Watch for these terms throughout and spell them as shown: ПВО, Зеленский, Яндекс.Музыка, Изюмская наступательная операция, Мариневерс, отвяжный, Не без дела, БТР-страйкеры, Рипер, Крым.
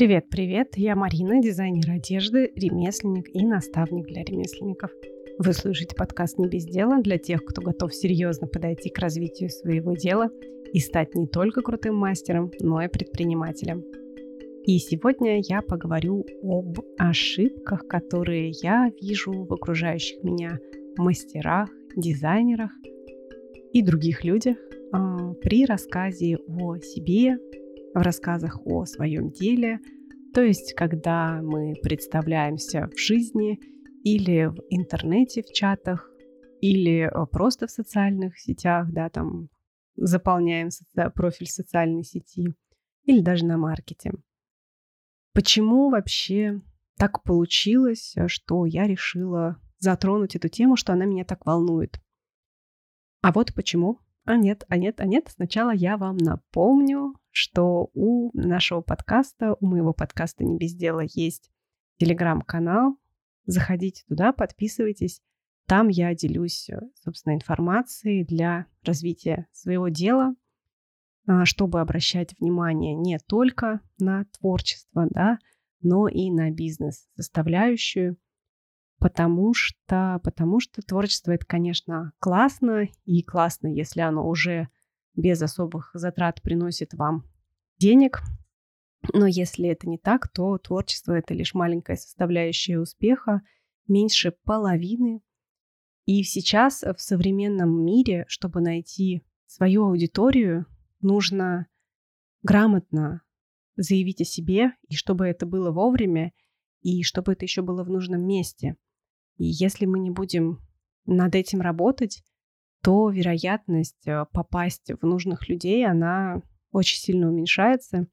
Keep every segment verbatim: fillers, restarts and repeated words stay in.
Привет-привет, я Марина, дизайнер одежды, ремесленник и наставник для ремесленников. Вы слушаете подкаст «Не без дела» для тех, кто готов серьезно подойти к развитию своего дела и стать не только крутым мастером, но и предпринимателем. И сегодня я поговорю об ошибках, которые я вижу в окружающих меня мастерах, дизайнерах и других людях при рассказе о себе, в рассказах о своем деле, то есть когда мы представляемся в жизни или в интернете, в чатах, или просто в социальных сетях, да, там заполняем профиль социальной сети или даже на маркете. Почему вообще так получилось, что я решила затронуть эту тему, что она меня так волнует? А вот почему. А нет, а нет, а нет. Сначала я вам напомню, что у нашего подкаста, у моего подкаста «Не без дела» есть телеграм-канал. Заходите туда, подписывайтесь. Там я делюсь, собственно, информацией для развития своего дела, чтобы обращать внимание не только на творчество, да, но и на бизнес-составляющую, потому что, потому что творчество — это, конечно, классно, и классно, если оно уже без особых затрат приносит вам денег, но если это не так, то творчество — это лишь маленькая составляющая успеха, меньше половины. И сейчас в современном мире, чтобы найти свою аудиторию, нужно грамотно заявить о себе, и чтобы это было вовремя, и чтобы это еще было в нужном месте. И если мы не будем над этим работать, то вероятность попасть в нужных людей, она очень сильно уменьшается.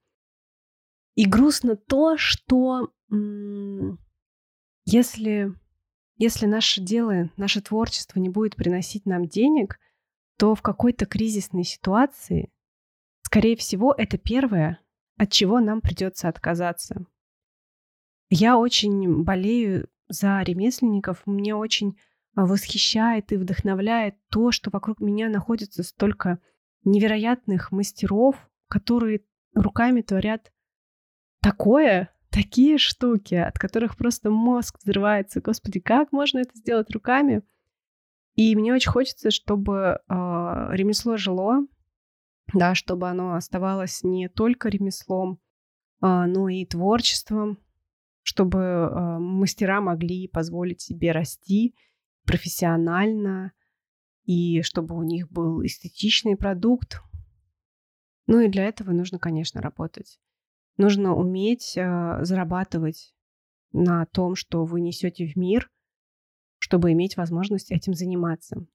И грустно то, что м- если, если наше дело, наше творчество не будет приносить нам денег, то в какой-то кризисной ситуации, скорее всего, это первое, от чего нам придется отказаться. Я очень болею за ремесленников, мне очень восхищает и вдохновляет то, что вокруг меня находится столько невероятных мастеров, которые руками творят такое, такие штуки, от которых просто мозг взрывается. Господи, как можно это сделать руками? И мне очень хочется, чтобы э, ремесло жило, да, чтобы оно оставалось не только ремеслом, э, но и творчеством, чтобы э, мастера могли позволить себе расти профессионально, и чтобы у них был эстетичный продукт. Ну и для этого нужно, конечно, работать. Нужно уметь э, зарабатывать на том, что вы несете в мир, чтобы иметь возможность этим заниматься.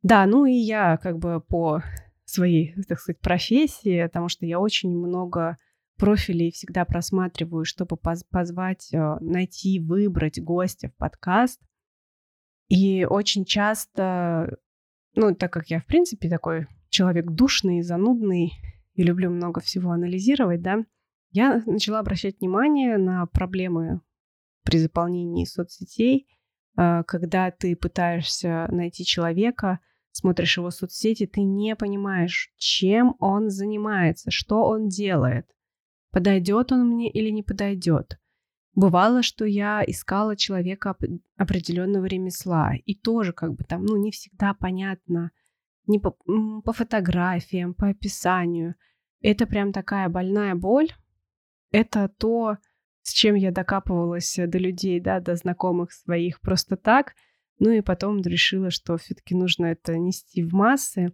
Да, ну и я как бы по своей, так сказать, профессии, потому что я очень много профилей всегда просматриваю, чтобы позвать, найти, выбрать гостя в подкаст. И очень часто, ну, так как я, в принципе, такой человек душный, занудный и люблю много всего анализировать, да, я начала обращать внимание на проблемы при заполнении соцсетей, когда ты пытаешься найти человека, смотришь его соцсети, ты не понимаешь, чем он занимается, что он делает, подойдет он мне или не подойдет. Бывало, что я искала человека определенного ремесла, и тоже как бы там, ну, не всегда понятно, не по, по фотографиям, по описанию. Это прям такая больная боль. Это то, с чем я докапывалась до людей, да, до знакомых своих просто так. Ну и потом решила, что все-таки нужно это нести в массы.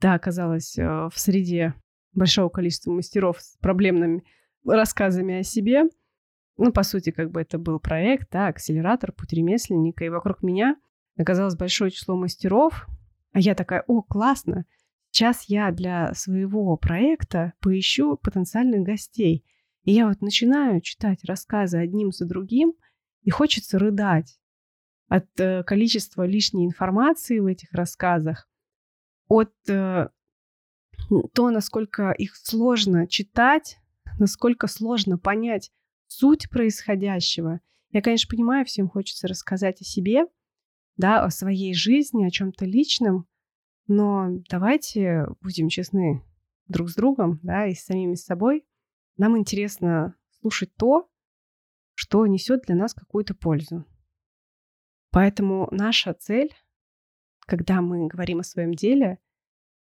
Да, оказалось, в среде большого количества мастеров с проблемными рассказами о себе. Ну, по сути, как бы это был проект, да, акселератор, путь ремесленника, и вокруг меня оказалось большое число мастеров, а я такая: о, классно, сейчас я для своего проекта поищу потенциальных гостей. И я вот начинаю читать рассказы одним за другим, и хочется рыдать от э, количества лишней информации в этих рассказах, от э, того, насколько их сложно читать, насколько сложно понять суть происходящего. Я, конечно, понимаю, всем хочется рассказать о себе, да, о своей жизни, о чем-то личном, но давайте будем честны друг с другом, да, и с самими собой. Нам интересно слушать то, что несет для нас какую-то пользу. Поэтому наша цель, когда мы говорим о своем деле,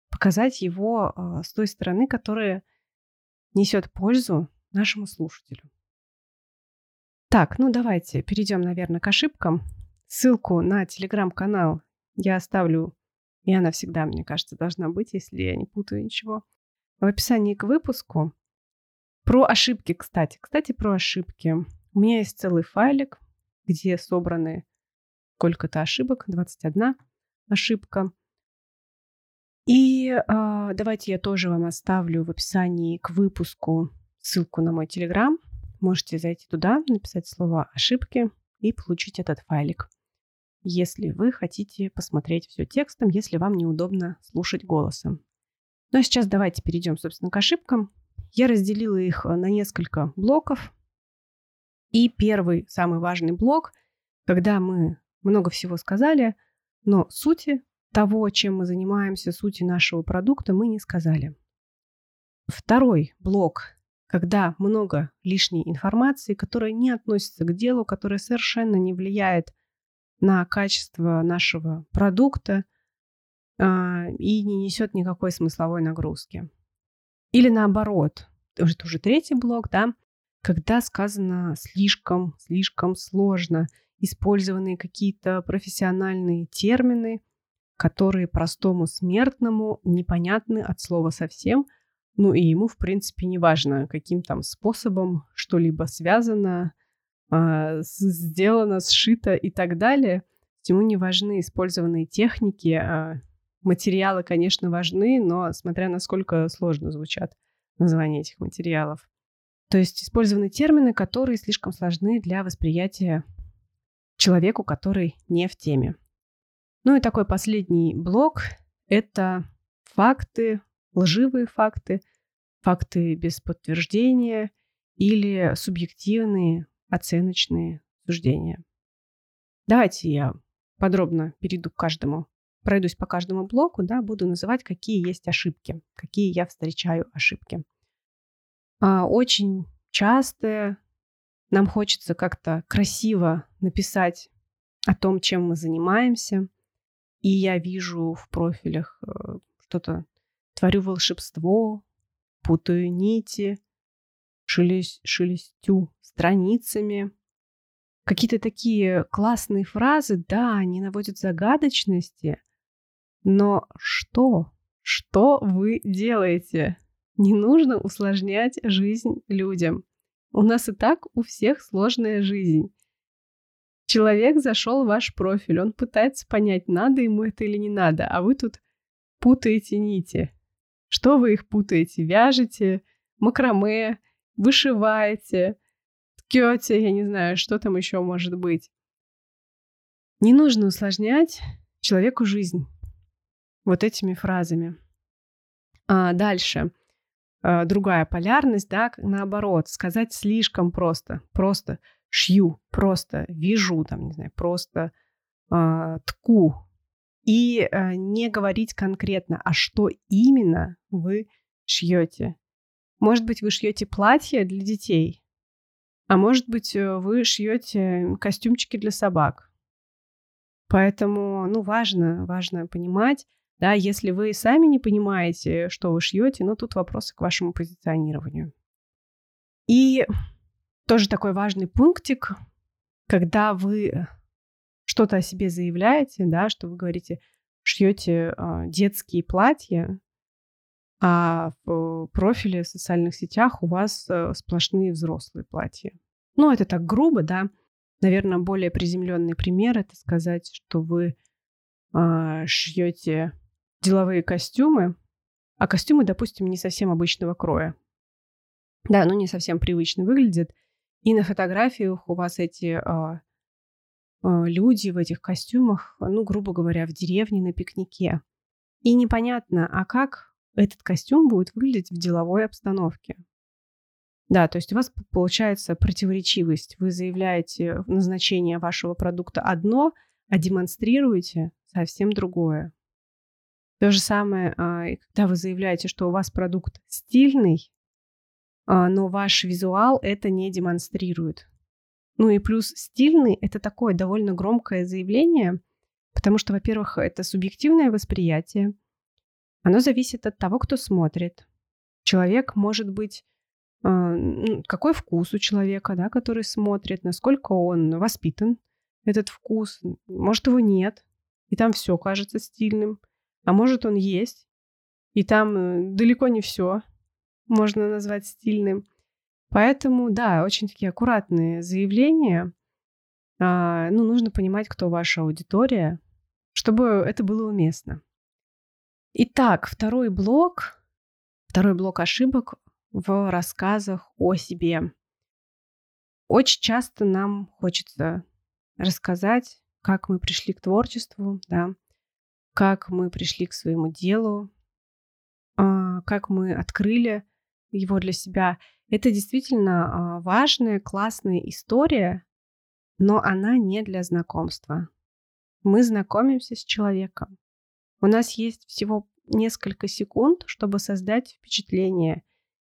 показать его э, с той стороны, которая несет пользу нашему слушателю. Так, ну давайте перейдем, наверное, к ошибкам. Ссылку на телеграм-канал я оставлю, и она всегда, мне кажется, должна быть, если я не путаю ничего, в описании к выпуску. Про ошибки, кстати. Кстати, про ошибки. У меня есть целый файлик, где собраны сколько-то ошибок, двадцать одна ошибка. И э, давайте я тоже вам оставлю в описании к выпуску ссылку на мой телеграм. Можете зайти туда, написать слово «ошибки» и получить этот файлик, если вы хотите посмотреть все текстом, если вам неудобно слушать голосом. Ну а сейчас давайте перейдем, собственно, к ошибкам. Я разделила их на несколько блоков. И первый, самый важный блок, когда мы много всего сказали, но сути того, чем мы занимаемся, сути нашего продукта мы не сказали. Второй блок, когда много лишней информации, которая не относится к делу, которая совершенно не влияет на качество нашего продукта э, и не несет никакой смысловой нагрузки. Или наоборот, это уже третий блок, да, когда сказано слишком, слишком сложно, использованы какие-то профессиональные термины, которые простому смертному непонятны от слова совсем, ну и ему, в принципе, не важно, каким там способом что-либо связано, сделано, сшито и так далее. Ему не важны использованные техники, материалы, конечно, важны, но смотря насколько сложно звучат названия этих материалов. То есть использованы термины, которые слишком сложны для восприятия человеку, который не в теме. Ну и такой последний блок – это факты, лживые факты, факты без подтверждения или субъективные оценочные суждения. Давайте я подробно перейду к каждому, пройдусь по каждому блоку, да, буду называть, какие есть ошибки, какие я встречаю ошибки. Очень часто нам хочется как-то красиво написать о том, чем мы занимаемся, и я вижу в профилях что-то, творю волшебство, путаю нити, шелест, шелестю страницами. Какие-то такие классные фразы, да, они наводят загадочности, но что? Что вы делаете? Не нужно усложнять жизнь людям. У нас и так у всех сложная жизнь. Человек зашел в ваш профиль, он пытается понять, надо ему это или не надо, а вы тут путаете нити. Что вы их путаете? Вяжете, макраме, вышиваете, ткете, я не знаю, что там еще может быть. Не нужно усложнять человеку жизнь вот этими фразами. А дальше. А, другая полярность, да, наоборот, сказать слишком просто, просто. Шью, просто вяжу, там, не знаю, просто э, тку. И э, не говорить конкретно, а что именно вы шьете. Может быть, вы шьете платье для детей, а может быть, вы шьете костюмчики для собак. Поэтому, ну, важно, важно понимать, да, если вы сами не понимаете, что вы шьете, ну, тут вопросы к вашему позиционированию. И тоже такой важный пунктик, когда вы что-то о себе заявляете, да, что вы говорите, шьете э, детские платья, а в профиле в социальных сетях у вас э, сплошные взрослые платья. Ну, это так грубо, да. Наверное, более приземленный пример – это сказать, что вы э, шьете деловые костюмы, а костюмы, допустим, не совсем обычного кроя. Да, ну не совсем привычно выглядят. И на фотографиях у вас эти а, а, люди в этих костюмах, ну, грубо говоря, в деревне на пикнике. И непонятно, а как этот костюм будет выглядеть в деловой обстановке. Да, то есть у вас получается противоречивость. Вы заявляете назначение вашего продукта одно, а демонстрируете совсем другое. То же самое, а, когда вы заявляете, что у вас продукт стильный, но ваш визуал это не демонстрирует. Ну и плюс стильный – это такое довольно громкое заявление, потому что, во-первых, это субъективное восприятие. Оно зависит от того, кто смотрит. Человек может быть... Какой вкус у человека, да, который смотрит, насколько он воспитан, этот вкус. Может, его нет, и там все кажется стильным. А может, он есть, и там далеко не все можно назвать стильным. Поэтому, да, очень такие аккуратные заявления. А, ну, нужно понимать, кто ваша аудитория, чтобы это было уместно. Итак, второй блок, второй блок ошибок в рассказах о себе. Очень часто нам хочется рассказать, как мы пришли к творчеству, да, как мы пришли к своему делу, как мы открыли его для себя. Это действительно важная, классная история, но она не для знакомства. Мы знакомимся с человеком. У нас есть всего несколько секунд, чтобы создать впечатление,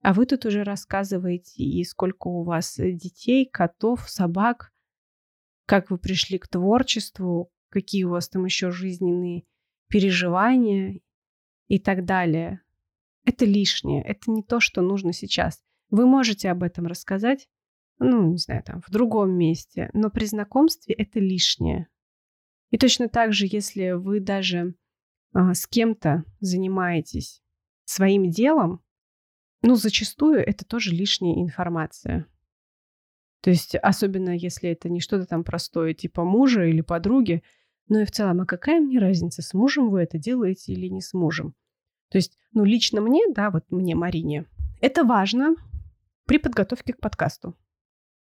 а вы тут уже рассказываете, и сколько у вас детей, котов, собак, как вы пришли к творчеству, какие у вас там еще жизненные переживания и так далее. Это лишнее, это не то, что нужно сейчас. Вы можете об этом рассказать, ну, не знаю, там, в другом месте, но при знакомстве это лишнее. И точно так же, если вы даже а, с кем-то занимаетесь своим делом, ну, зачастую это тоже лишняя информация. То есть, особенно если это не что-то там простое, типа мужа или подруги, но и в целом, а какая мне разница, с мужем вы это делаете или не с мужем? То есть, ну, лично мне, да, вот мне, Марине, это важно, при подготовке к подкасту.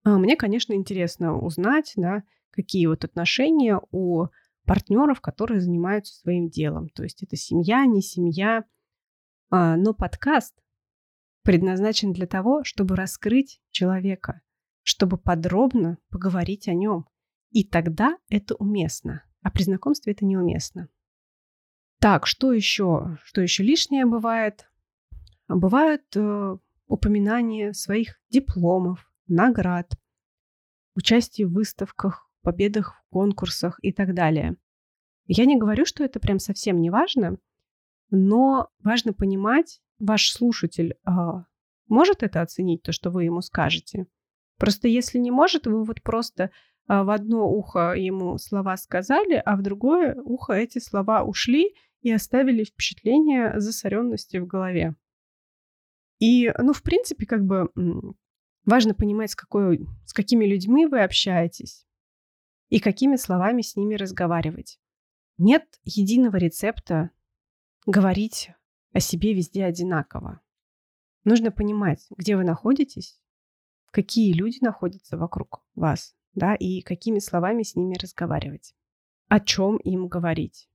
Мне, конечно, интересно узнать, да, какие вот отношения у партнеров, которые занимаются своим делом. То есть это семья, не семья. Но подкаст предназначен для того, чтобы раскрыть человека, чтобы подробно поговорить о нем. И тогда это уместно, а при знакомстве это неуместно. Так, что еще? Что еще лишнее бывает? Бывают э, упоминания своих дипломов, наград, участие в выставках, победах в конкурсах и так далее. Я не говорю, что это прям совсем не важно, но важно понимать, ваш слушатель э, может это оценить, то, что вы ему скажете. Просто если не может, вы вот просто э, в одно ухо ему слова сказали, а в другое ухо эти слова ушли и оставили впечатление засоренности в голове. И, ну, в принципе, как бы важно понимать, с, какой, с какими людьми вы общаетесь и какими словами с ними разговаривать. Нет единого рецепта говорить о себе везде одинаково. Нужно понимать, где вы находитесь, какие люди находятся вокруг вас, да, и какими словами с ними разговаривать, о чем им говорить.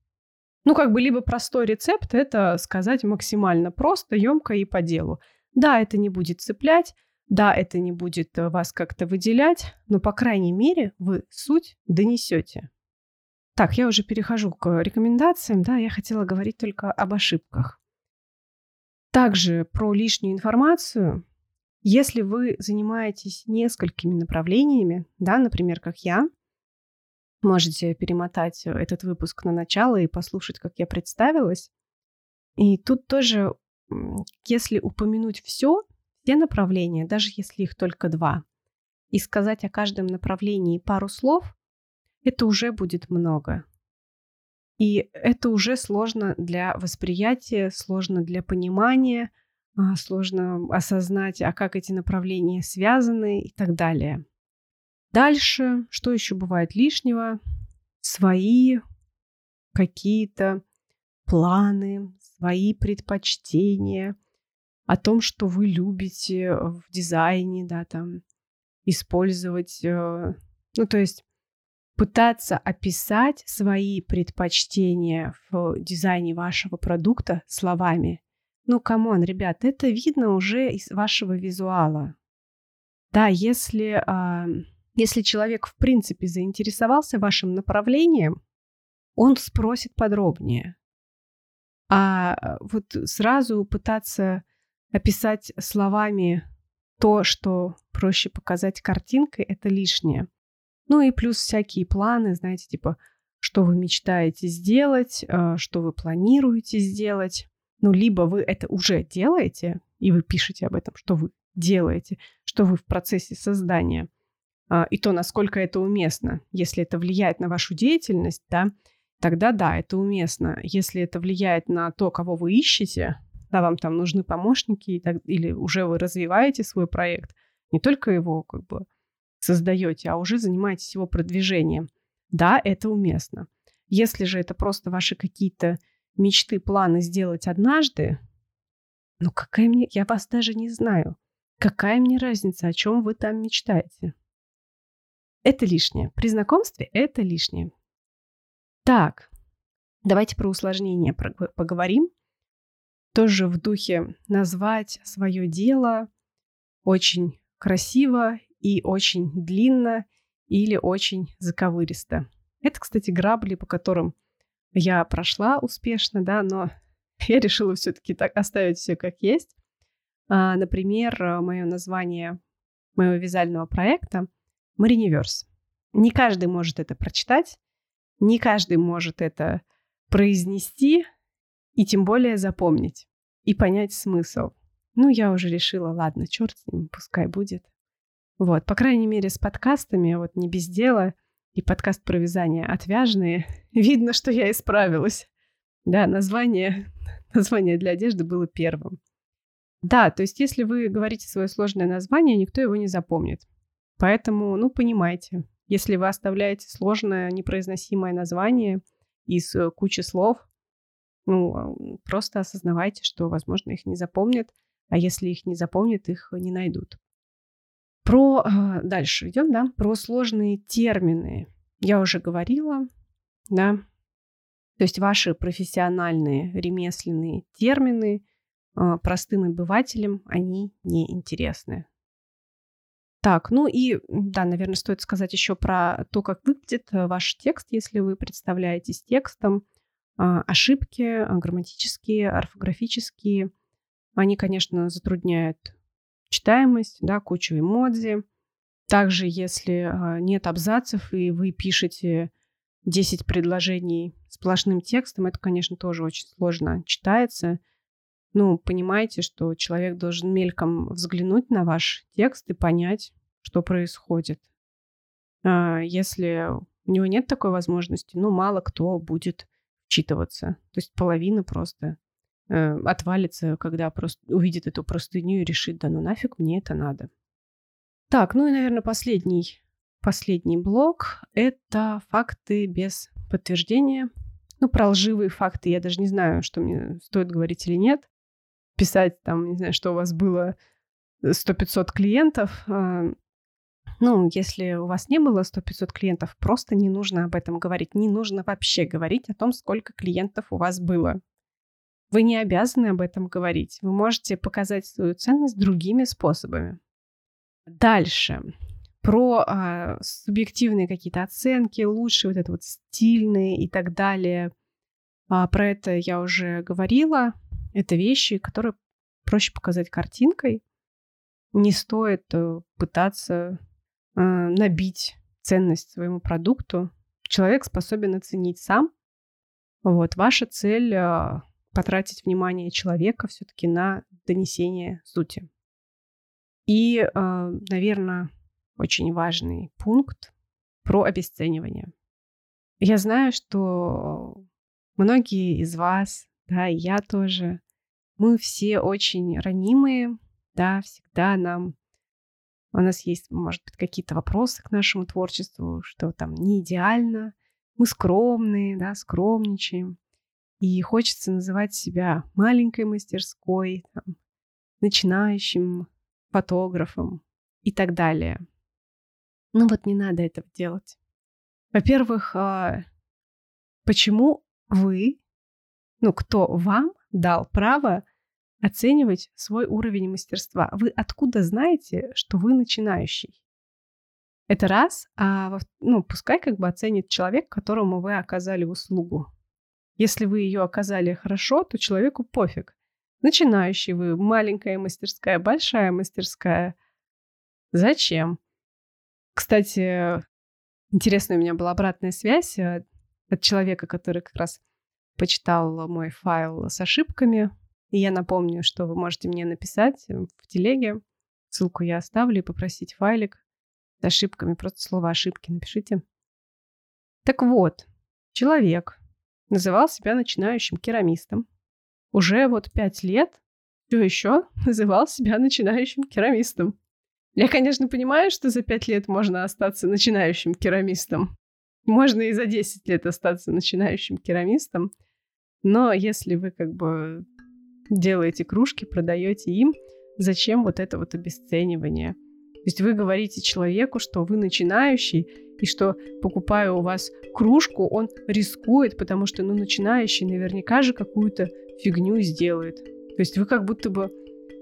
Ну, как бы либо простой рецепт – это сказать максимально просто, емко и по делу. Да, это не будет цеплять, да, это не будет вас как-то выделять, но, по крайней мере, вы суть донесете. Так, я уже перехожу к рекомендациям, да, я хотела говорить только об ошибках. Также про лишнюю информацию. Если вы занимаетесь несколькими направлениями, да, например, как я, можете перемотать этот выпуск на начало и послушать, как я представилась. И тут тоже, если упомянуть все, все направления, даже если их только два, и сказать о каждом направлении пару слов, это уже будет много. И это уже сложно для восприятия, сложно для понимания, сложно осознать, а как эти направления связаны и так далее. Дальше, что еще бывает лишнего? Свои какие-то планы, свои предпочтения о том, что вы любите в дизайне, да, там, использовать, ну, то есть пытаться описать свои предпочтения в дизайне вашего продукта словами. Ну, камон, ребят, это видно уже из вашего визуала. Да, если... Если человек, в принципе, заинтересовался вашим направлением, он спросит подробнее. А вот сразу пытаться описать словами то, что проще показать картинкой, это лишнее. Ну и плюс всякие планы, знаете, типа, что вы мечтаете сделать, что вы планируете сделать. Ну, либо вы это уже делаете, и вы пишете об этом, что вы делаете, что вы в процессе создания, и то, насколько это уместно. Если это влияет на вашу деятельность, да, тогда да, это уместно. Если это влияет на то, кого вы ищете, да, вам там нужны помощники, или уже вы развиваете свой проект, не только его как бы создаете, а уже занимаетесь его продвижением. Да, это уместно. Если же это просто ваши какие-то мечты, планы сделать однажды, ну какая мне... Я вас даже не знаю. Какая мне разница, о чем вы там мечтаете? Это лишнее. При знакомстве это лишнее. Так, давайте про усложнения поговорим. Тоже в духе назвать свое дело очень красиво и очень длинно или очень заковыристо. Это, кстати, грабли, по которым я прошла успешно, да, но я решила все-таки так оставить все как есть. А, например, мое название моего вязального проекта Мариневерс. Не каждый может это прочитать, не каждый может это произнести и тем более запомнить и понять смысл. Ну, я уже решила, ладно, черт с ним, пускай будет. Вот, по крайней мере, с подкастами, вот «Не без дела» и подкаст про вязание «Отвяжные», видно, что я исправилась. Да, название, название для одежды было первым. Да, то есть если вы говорите свое сложное название, никто его не запомнит. Поэтому, ну, понимайте, если вы оставляете сложное, непроизносимое название из кучи слов, ну, просто осознавайте, что, возможно, их не запомнят, а если их не запомнят, их не найдут. Про... Дальше идем, да? Про сложные термины. Я уже говорила, да? То есть ваши профессиональные, ремесленные термины простым обывателям, они неинтересны. Так, ну и, да, наверное, стоит сказать еще про то, как выглядит ваш текст, если вы представляетесь текстом. Ошибки грамматические, орфографические, они, конечно, затрудняют читаемость, да, кучу эмодзи. Также, если нет абзацев, и вы пишете десять предложений сплошным текстом, это, конечно, тоже очень сложно читается. Ну, понимаете, что человек должен мельком взглянуть на ваш текст и понять, что происходит. Если у него нет такой возможности, ну, мало кто будет читываться. То есть половина просто э, отвалится, когда просто увидит эту простыню и решит, да ну нафиг, мне это надо. Так, ну и, наверное, последний, последний блок – это факты без подтверждения. Ну, про лживые факты я даже не знаю, что мне стоит говорить или нет. Писать там, не знаю, что у вас было сто-пятьсот клиентов. Э, Ну, если у вас не было сто-пятьсот клиентов, просто не нужно об этом говорить. Не нужно вообще говорить о том, сколько клиентов у вас было. Вы не обязаны об этом говорить. Вы можете показать свою ценность другими способами. Дальше. Про а, субъективные какие-то оценки, лучше вот это вот стильные и так далее. А, про это я уже говорила. Это вещи, которые проще показать картинкой. Не стоит пытаться... набить ценность своему продукту, человек способен оценить сам. Вот, ваша цель – потратить внимание человека все-таки на донесение сути. И, наверное, очень важный пункт про обесценивание. Я знаю, что многие из вас, да, и я тоже, мы все очень ранимые, да, всегда нам... У нас есть, может быть, какие-то вопросы к нашему творчеству, что там не идеально, мы скромные, да, скромничаем. И хочется называть себя маленькой мастерской, там, начинающим фотографом и так далее. Ну вот не надо этого делать. Во-первых, почему вы, ну кто вам дал право оценивать свой уровень мастерства? Вы откуда знаете, что вы начинающий? Это раз, а ну, пускай как бы оценит человек, которому вы оказали услугу. Если вы ее оказали хорошо, то человеку пофиг. Начинающий вы, маленькая мастерская, большая мастерская, Зачем? Кстати, интересная у меня была обратная связь от человека, который как раз почитал мой файл с ошибками. И я напомню, что вы можете мне написать в телеге. Ссылку я оставлю и попросить файлик с ошибками. Просто слово «ошибки» напишите. Так вот, человек называл себя начинающим керамистом. Уже вот пять лет все еще называл себя начинающим керамистом. Я, конечно, понимаю, что за пять лет можно остаться начинающим керамистом. Можно и за десять лет остаться начинающим керамистом. Но если вы как бы делаете кружки, продаете им, зачем вот это вот обесценивание? То есть вы говорите человеку, что вы начинающий, и что, покупая у вас кружку, он рискует, потому что, ну, начинающий наверняка же какую-то фигню сделает. То есть вы как будто бы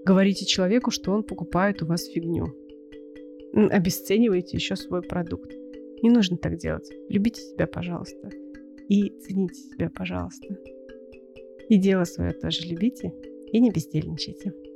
говорите человеку, что он покупает у вас фигню. Обесцениваете еще свой продукт. Не нужно так делать. Любите себя, пожалуйста. И цените себя, пожалуйста. И дело свое тоже любите. И не бездельничайте.